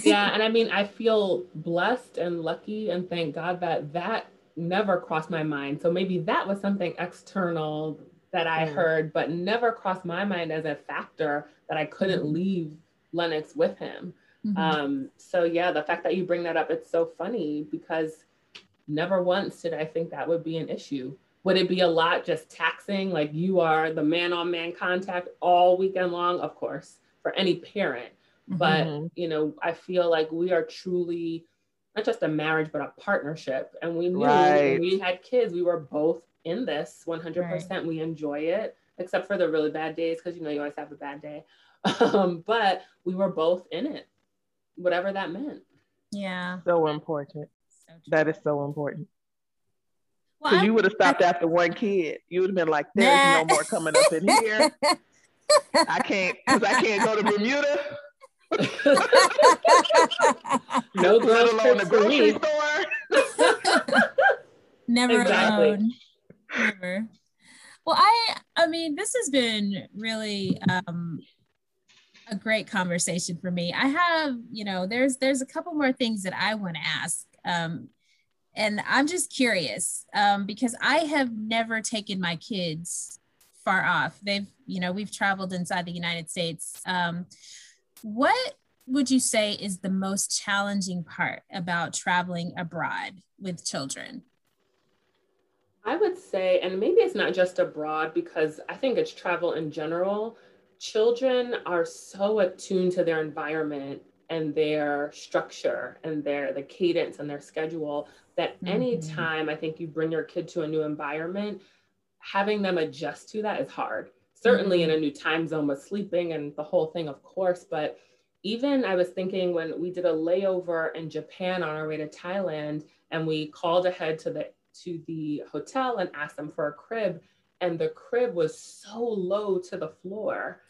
Yeah, and I mean, I feel blessed and lucky, and thank God that that never crossed my mind. So maybe that was something external that I mm. heard, but never crossed my mind as a factor that I couldn't mm. leave Lennox with him. Mm-hmm. Um, so yeah, the fact that you bring that up, it's so funny, because never once did I think that would be an issue. Would it be a lot just taxing? Like, you are the man on man contact all weekend long, of course, for any parent. Mm-hmm. But, you know, I feel like we are truly not just a marriage, but a partnership. And we knew right. when we had kids, we were both in this one hundred percent. Right. We enjoy it, except for the really bad days, because, you know, you always have a bad day. Um, but we were both in it, whatever that meant. Yeah. So important. So that is so important. Well, so you would have stopped I, after one kid. You would have been like, there's nah. no more coming up in here. I can't, because I can't go to Bermuda. No girl alone in the grocery store. Never exactly. alone. Never. Well, I I mean, this has been really um a great conversation for me. I have, you know, there's there's a couple more things that I want to ask. Um and I'm just curious, um, because I have never taken my kids far off. They've, you know, we've traveled inside the United States. Um What would you say is the most challenging part about traveling abroad with children? I would say, and maybe it's not just abroad, because I think it's travel in general. Children are so attuned to their environment and their structure and their the cadence and their schedule that mm-hmm. anytime I think you bring your kid to a new environment, having them adjust to that is hard. Certainly in a new time zone with sleeping and the whole thing, of course. But even I was thinking, when we did a layover in Japan on our way to Thailand, and we called ahead to the to the hotel and asked them for a crib, and the crib was so low to the floor.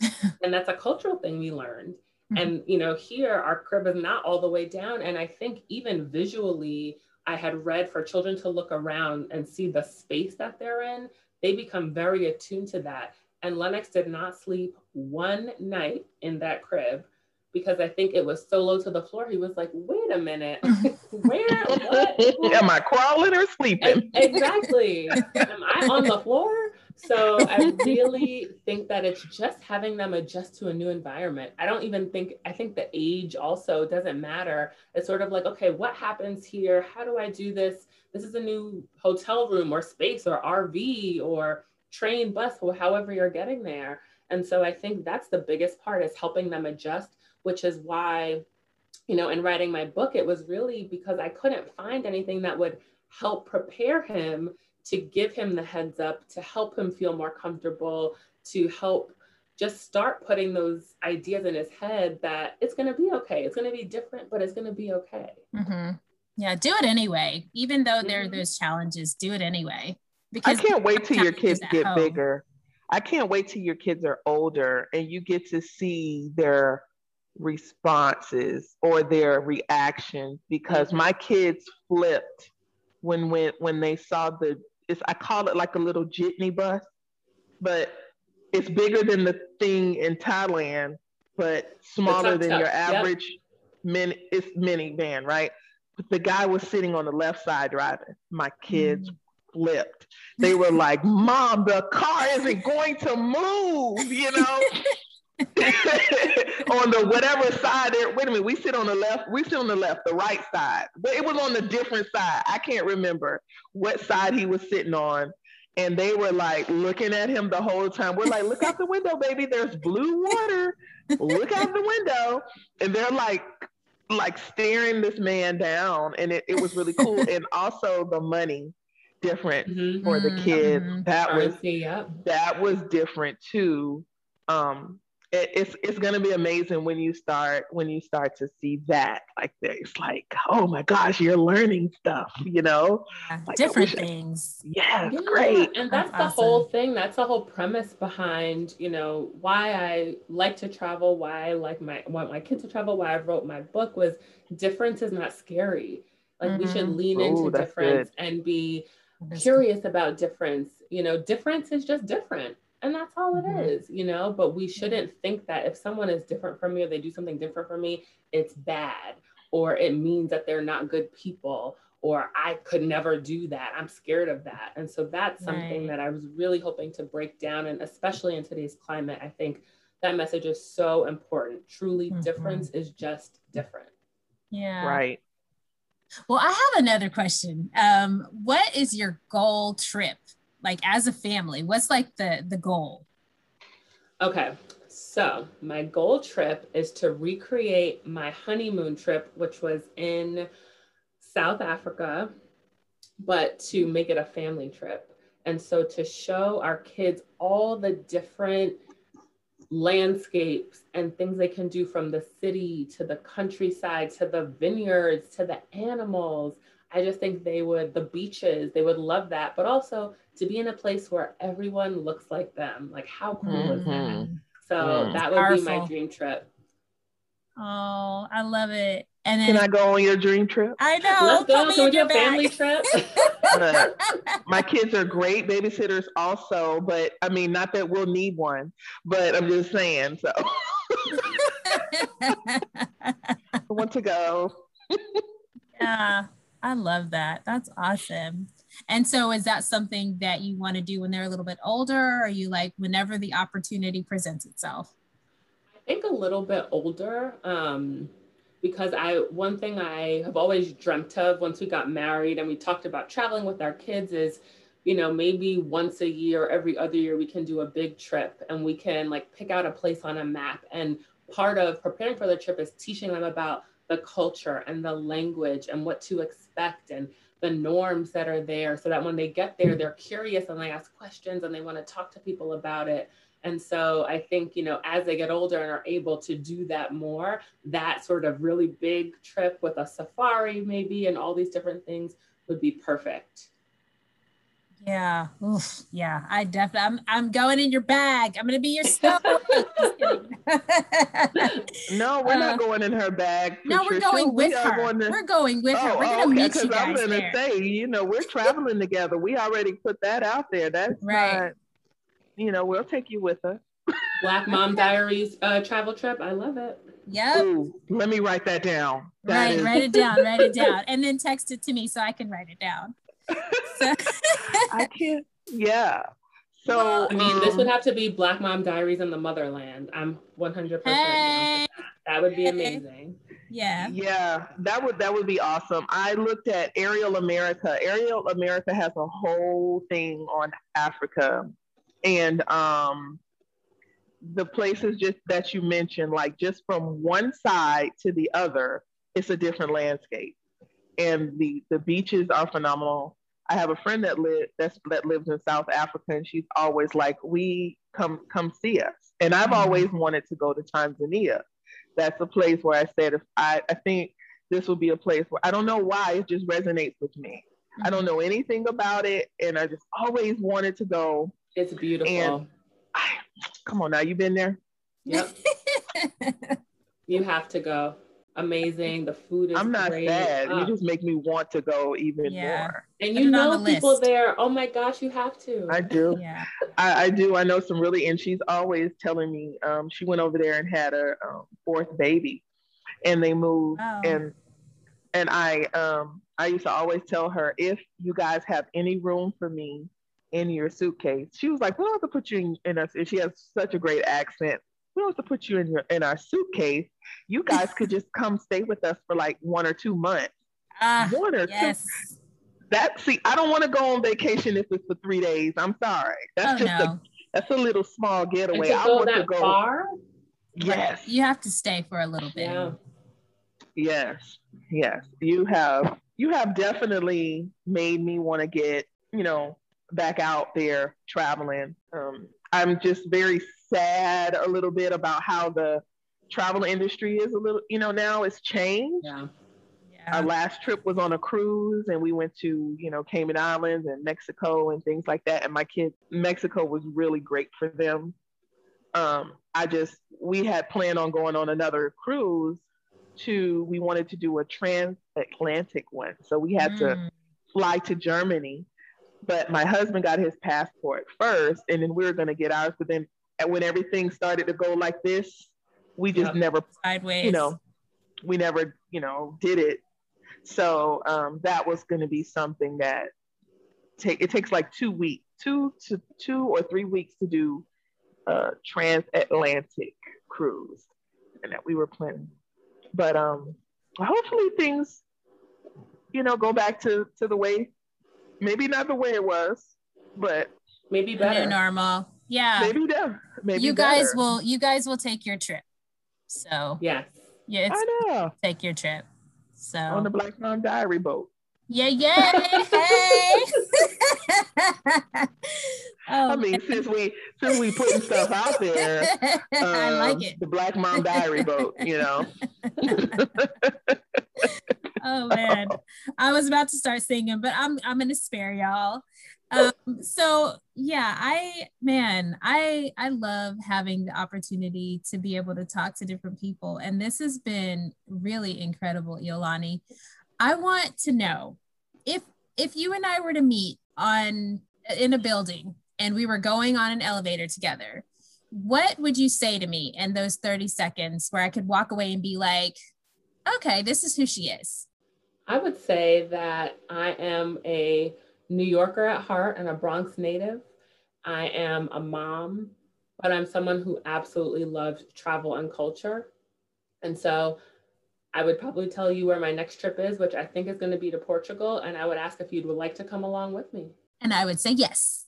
And that's a cultural thing we learned. And, you know, here our crib is not all the way down. And I think even visually, I had read for children to look around and see the space that they're in. They become very attuned to that. And Lennox did not sleep one night in that crib, because I think it was so low to the floor. He was like, wait a minute, where, what? Am I crawling or sleeping? And, exactly. Am I on the floor? So I really think that it's just having them adjust to a new environment. I don't even think, I think the age also doesn't matter. It's sort of like, okay, what happens here? How do I do this? This is a new hotel room or space or R V or train, bus, or however you're getting there. And so I think that's the biggest part, is helping them adjust, which is why, you know, in writing my book, it was really because I couldn't find anything that would help prepare him, to give him the heads up, to help him feel more comfortable, to help just start putting those ideas in his head that it's going to be okay. It's going to be different, but it's going to be okay. Mm-hmm. Yeah. Do it anyway. Even though there are those challenges, do it anyway. Because I can't wait till your kids get home. Bigger. I can't wait till your kids are older and you get to see their responses or their reactions, because mm-hmm. my kids flipped when when when they saw the, it's, I call it like a little jitney bus, but it's bigger than the thing in Thailand, but smaller than your average yep. min, it's minivan, right? But the guy was sitting on the left side driving. My kids mm-hmm. flipped. They were like, "Mom, the car isn't going to move," you know? On the whatever side there, wait a minute, we sit on the left, we sit on the left, the right side. But it was on a different side. I can't remember what side he was sitting on. And they were like looking at him the whole time. We're like, "Look out the window, baby, there's blue water. Look out the window." And they're like, like staring this man down. And it, it was really cool. And also the money different mm-hmm. for the kids. Mm-hmm. That was, yep. that was different too. Um, It's it's gonna be amazing when you start when you start to see that, like it's like, oh my gosh, you're learning stuff, you know, yeah, like, different things. I, yes, yeah, great. And that's, that's the awesome. whole thing. That's the whole premise behind, you know, why I like to travel, why I like my want my kids to travel, why I wrote my book was difference is not scary. Like mm-hmm. we should lean Ooh, into difference good. and be curious about difference. You know, difference is just different. And that's all it is, you know, but we shouldn't think that if someone is different from me or they do something different from me, it's bad, or it means that they're not good people, or I could never do that. I'm scared of that. And so that's something right. that I was really hoping to break down. And especially in today's climate, I think that message is so important. Truly, mm-hmm. difference is just different. Yeah. Right. Well, I have another question. Um, what is your goal trip? Like as a family, what's like the, the goal? Okay, so my goal trip is to recreate my honeymoon trip, which was in South Africa, but to make it a family trip. And so to show our kids all the different landscapes and things they can do, from the city to the countryside, to the vineyards, to the animals. I just think they would, the beaches, they would love that, but also to be in a place where everyone looks like them. Like how cool mm-hmm. is that? So mm. that would Powerful. be my dream trip. Oh, I love it. And then, can I go on your dream trip? I know. Let's go. So we do a family trip. Look, my kids are great babysitters also, but I mean, not that we'll need one, but I'm just saying, so. I want to go. Yeah. I love that. That's awesome. And so is that something that you want to do when they're a little bit older, or are you like whenever the opportunity presents itself? I think a little bit older, um, because I, one thing I have always dreamt of once we got married and we talked about traveling with our kids is, you know, maybe once a year, every other year, we can do a big trip and we can like pick out a place on a map. And part of preparing for the trip is teaching them about the culture and the language and what to expect and the norms that are there, so that when they get there, they're curious and they ask questions and they want to talk to people about it. And so I think, you know, as they get older and are able to do that more, that sort of really big trip with a safari maybe and all these different things would be perfect. Yeah. Oof. Yeah. I definitely, I'm, I'm going in your bag. I'm going to be your stuff. No, we're uh, not going in her bag. No, we're going, we going to, we're going with her. We're going to, we're going to meet you guys. I'm going to say, you know, we're traveling together. We already put that out there. That's right. Not, you know, we'll take you with us. Black Mom Diaries uh, travel trip. I love it. Yep. Ooh, let me write that down. That right. Is. Write it down. Write it down. And then text it to me so I can write it down. So. I can't. Yeah. So well, I mean, um, this would have to be Black Mom Diaries in the Motherland. I'm one hundred percent. Hey, that. that would be amazing. Yeah. Yeah, that would that would be awesome. I looked at Aerial America. Aerial America has a whole thing on Africa, and um, the places just that you mentioned, like just from one side to the other, it's a different landscape, and the the beaches are phenomenal. I have a friend that lives that's that lives in South Africa, and she's always like, "We come come see us." And I've always wanted to go to Tanzania. That's a place where I said, if I, I think this would be a place where, I don't know why, it just resonates with me. Mm-hmm. I don't know anything about it, and I just always wanted to go. It's beautiful. And I, come on now, you been there? Yep. You have to go. amazing. The food is I'm not great. Sad. Uh, you just make me want to go even yeah. more. And you know people list. There. Oh my gosh, you have to. I do. Yeah. I, I do. I know some really, and she's always telling me, um, she went over there and had her um, fourth baby and they moved. Oh. And and I, um, I used to always tell her, if you guys have any room for me in your suitcase, she was like, we'll have to put you in, in us. She has such a great accent. We don't have to put you in your in our suitcase. You guys could just come stay with us for like one or two months. Uh, one or yes. two. That see, I don't want to go on vacation if it's for three days. I'm sorry. That's oh, just no. a that's a little small getaway. I want to go far. Yes. You have to stay for a little bit. Yeah. Yes. Yes. You have you have definitely made me want to get, you know, back out there traveling. Um, I'm just very sad a little bit about how the travel industry is a little, you know, now it's changed. Yeah. Yeah. Our last trip was on a cruise and we went to, you know, Cayman Islands and Mexico and things like that. And my kids, Mexico was really great for them. Um, I just, we had planned on going on another cruise to, we wanted to do a transatlantic one. So we had mm. to fly to Germany, but my husband got his passport first and then we were going to get ours, but then and when everything started to go like this, we just yep. never, sideways. You know, we never, you know, did it. So um, that was going to be something that take. It takes like two weeks, two to two or three weeks to do a transatlantic cruise, and that we were planning. But um, hopefully things, you know, go back to to the way, maybe not the way it was, but maybe better. New normal. Yeah. Maybe there. Maybe you guys better. will you guys will take your trip. So yes. Yeah, it's, I know. Take your trip. So on the Black Mom Diary boat. Yeah, yeah. Hey. Oh, I mean, man. since we since we putting stuff out there, um, I like it. The Black Mom Diary boat, you know. Oh man. I was about to start singing, but I'm I'm gonna spare y'all. Um, so yeah, I, man, I, I love having the opportunity to be able to talk to different people. And this has been really incredible, Iolani. I want to know if, if you and I were to meet on, in a building and we were going on an elevator together, what would you say to me in those thirty seconds where I could walk away and be like, okay, this is who she is? I would say that I am a New Yorker at heart and a Bronx native. I am a mom, but I'm someone who absolutely loves travel and culture. And so I would probably tell you where my next trip is, which I think is going to be to Portugal. And I would ask if you would like to come along with me. And I would say yes.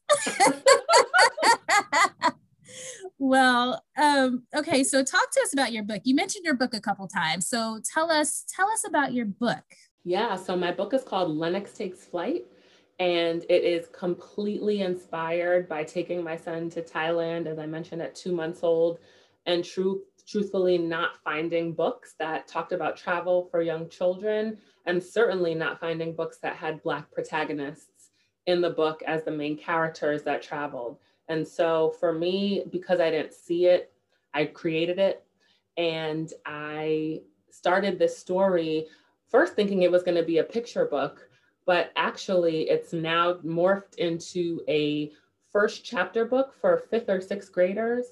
Well, um, okay. So talk to us about your book. You mentioned your book a couple times. So tell us, tell us about your book. Yeah. So my book is called Lennox Takes Flight. And it is completely inspired by taking my son to Thailand, as I mentioned, at two months old, and truth, truthfully not finding books that talked about travel for young children, and certainly not finding books that had Black protagonists in the book as the main characters that traveled. And so for me, because I didn't see it, I created it. And I started this story first thinking it was going to be a picture book, but actually it's now morphed into a first chapter book for fifth or sixth graders.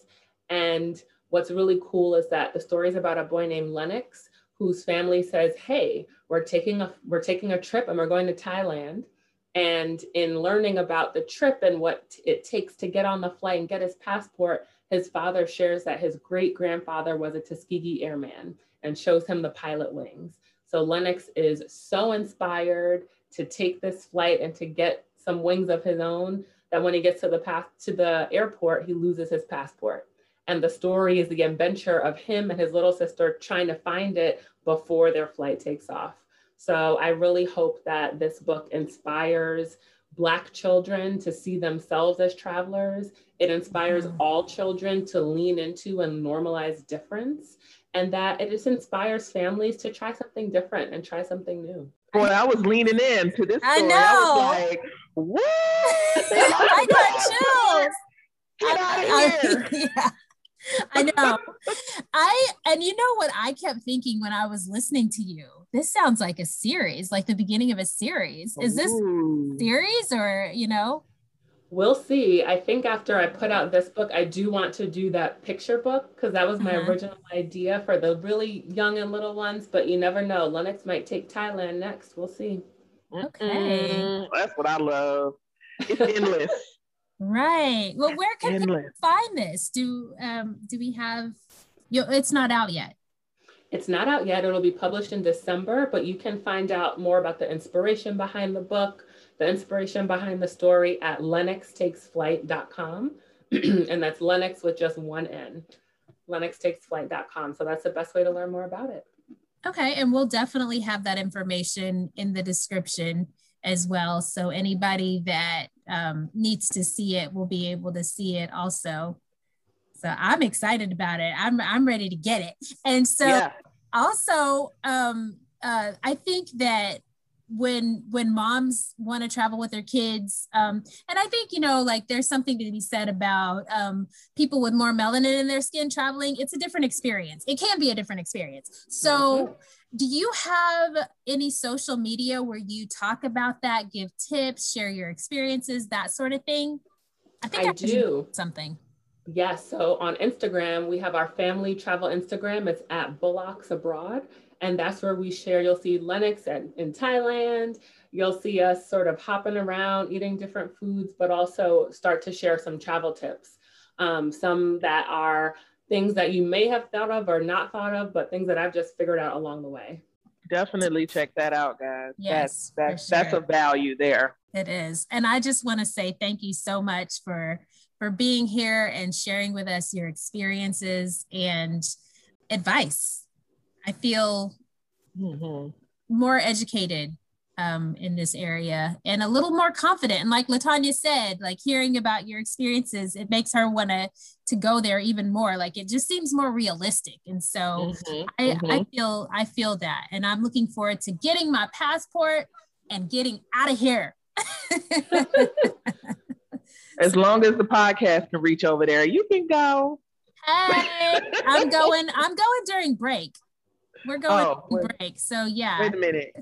And what's really cool is that the story is about a boy named Lennox, whose family says, hey, we're taking a, we're taking a trip and we're going to Thailand. And in learning about the trip and what t- it takes to get on the flight and get his passport, his father shares that his great grandfather was a Tuskegee Airman and shows him the pilot wings. So Lennox is so inspired to take this flight and to get some wings of his own that when he gets to the path to the airport, he loses his passport. And the story is the adventure of him and his little sister trying to find it before their flight takes off. So I really hope that this book inspires Black children to see themselves as travelers. It inspires mm-hmm. all children to lean into and normalize difference, and that it just inspires families to try something different and try something new. Boy, I was leaning in to this story. I know. I was like, what? I got chills. Get out of here. Yeah. I know. I and you know what I kept thinking when I was listening to you? This sounds like a series, like the beginning of a series. Is this Ooh. series or, you know? We'll see. I think after I put out this book, I do want to do that picture book because that was my uh-huh. original idea for the really young and little ones. But you never know. Lennox might take Thailand next. We'll see. Okay. Mm-mm. That's what I love. It's endless. Right. Well, where can endless. people find this? Do um do we have? You know, it's not out yet. It's not out yet. It'll be published in December. But you can find out more about the inspiration behind the book. The inspiration behind the story at Lennox Takes Flight dot com. And that's Lennox with just one N. Lennox Takes Flight dot com. So that's the best way to learn more about it. Okay. And we'll definitely have that information in the description as well. So anybody that um, needs to see it will be able to see it also. So I'm excited about it. I'm, I'm ready to get it. And so yeah. also, um, uh, I think that when when moms want to travel with their kids, um and I think, you know, like there's something to be said about um people with more melanin in their skin traveling. It's a different experience. It can be a different experience. So do you have any social media where you talk about that, give tips, share your experiences, that sort of thing? I think I, I do something. Yes. Yeah, so on Instagram we have our family travel Instagram. It's at Bullocks Abroad. And that's where we share. You'll see Lennox at, in Thailand. You'll see us sort of hopping around, eating different foods, but also start to share some travel tips. Um, some that are things that you may have thought of or not thought of, but things that I've just figured out along the way. Definitely check that out, guys. Yes, that's, that's, sure. that's a value there. It is. And I just want to say thank you so much for, for being here and sharing with us your experiences and advice. I feel mm-hmm. more educated um, in this area and a little more confident. And like LaTanya said, like hearing about your experiences, it makes her want to to go there even more. Like it just seems more realistic. And so mm-hmm. I, mm-hmm. I feel I feel that. And I'm looking forward to getting my passport and getting out of here. As long as the podcast can reach over there, you can go. Hey, I'm going. I'm going during break. We're going oh, wait, on break, so yeah. Wait a minute.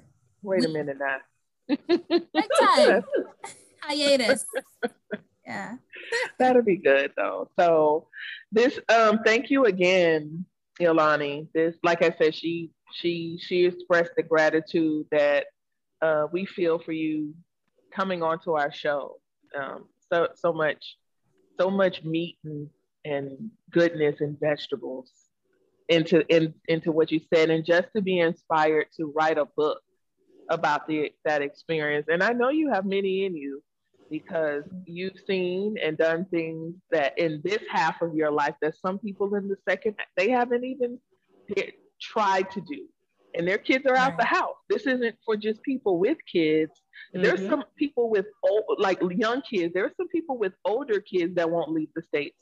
Wait we, a minute now. Break time. Hiatus. Yeah. That'll be good though. So this, um, thank you again, Iolani. This, like I said, she she she expressed the gratitude that uh, we feel for you coming onto our show. Um, so so much, so much meat and, and goodness and vegetables. into in, into what you said, and just to be inspired to write a book about the that experience. And I know you have many in you because you've seen and done things that in this half of your life that some people in the second, they haven't even tried to do. And their kids are out right. the house. This isn't for just people with kids. Mm-hmm. There's some people with old, like young kids. There's some people with older kids that won't leave the States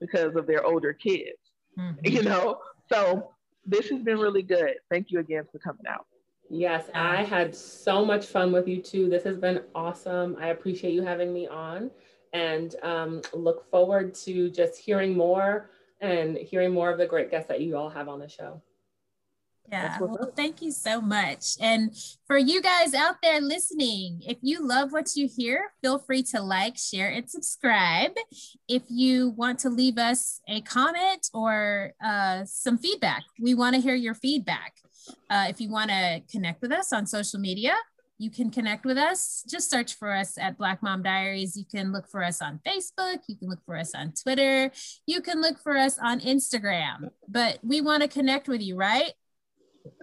because of their older kids, mm-hmm. you know? So this has been really good. Thank you again for coming out. Yes, I had so much fun with you too. This has been awesome. I appreciate you having me on, and um, look forward to just hearing more and hearing more of the great guests that you all have on the show. Yeah, well, thank you so much. And for you guys out there listening, if you love what you hear, feel free to like, share, and subscribe. If you want to leave us a comment or uh, some feedback, we want to hear your feedback. Uh, if you want to connect with us on social media, you can connect with us. Just search for us at Black Mom Diaries. You can look for us on Facebook. You can look for us on Twitter. You can look for us on Instagram. But we want to connect with you, right?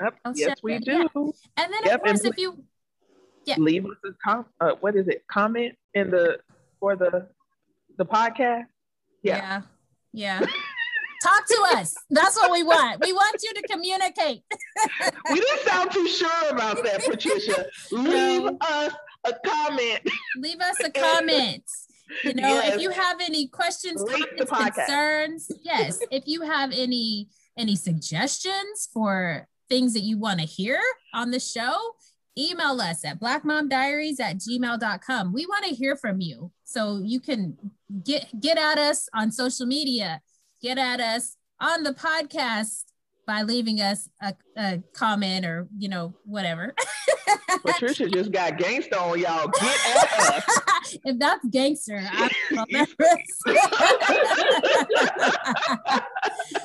Yep. Yes, we do. Yeah. And then, yep. of course, and if you yeah. leave us a com- uh, what is it? Comment in the for the the podcast. Yeah, yeah. yeah. Talk to us. That's what we want. We want you to communicate. We didn't sound too sure about that, Patricia. Leave um, us a comment. Leave us a comment. You know, yes. if you have any questions, comments, concerns. Yes, if you have any any suggestions for things that you want to hear on the show, email us at blackmomdiaries at gmail dot com. We want to hear from you. So you can get, get at us on social media, get at us on the podcast by leaving us a, a comment or, you know, whatever. Patricia just got gangster on y'all. Get at us. If that's gangster, I don't know.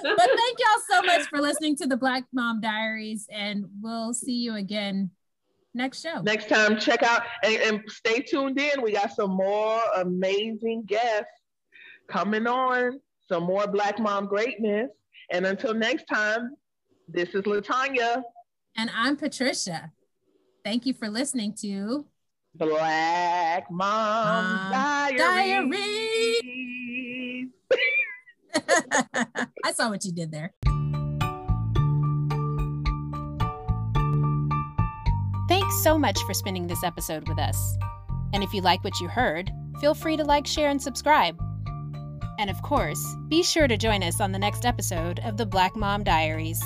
But thank y'all so much for listening to the Black Mom Diaries, and we'll see you again next show. Next time, check out and, and stay tuned in. We got some more amazing guests coming on, some more Black Mom greatness. And until next time, this is LaTanya. And I'm Patricia. Thank you for listening to Black Mom um, Diaries. I saw what you did there. Thanks so much for spending this episode with us. And if you like what you heard, feel free to like, share, and subscribe. And of course, be sure to join us on the next episode of the Black Mom Diaries.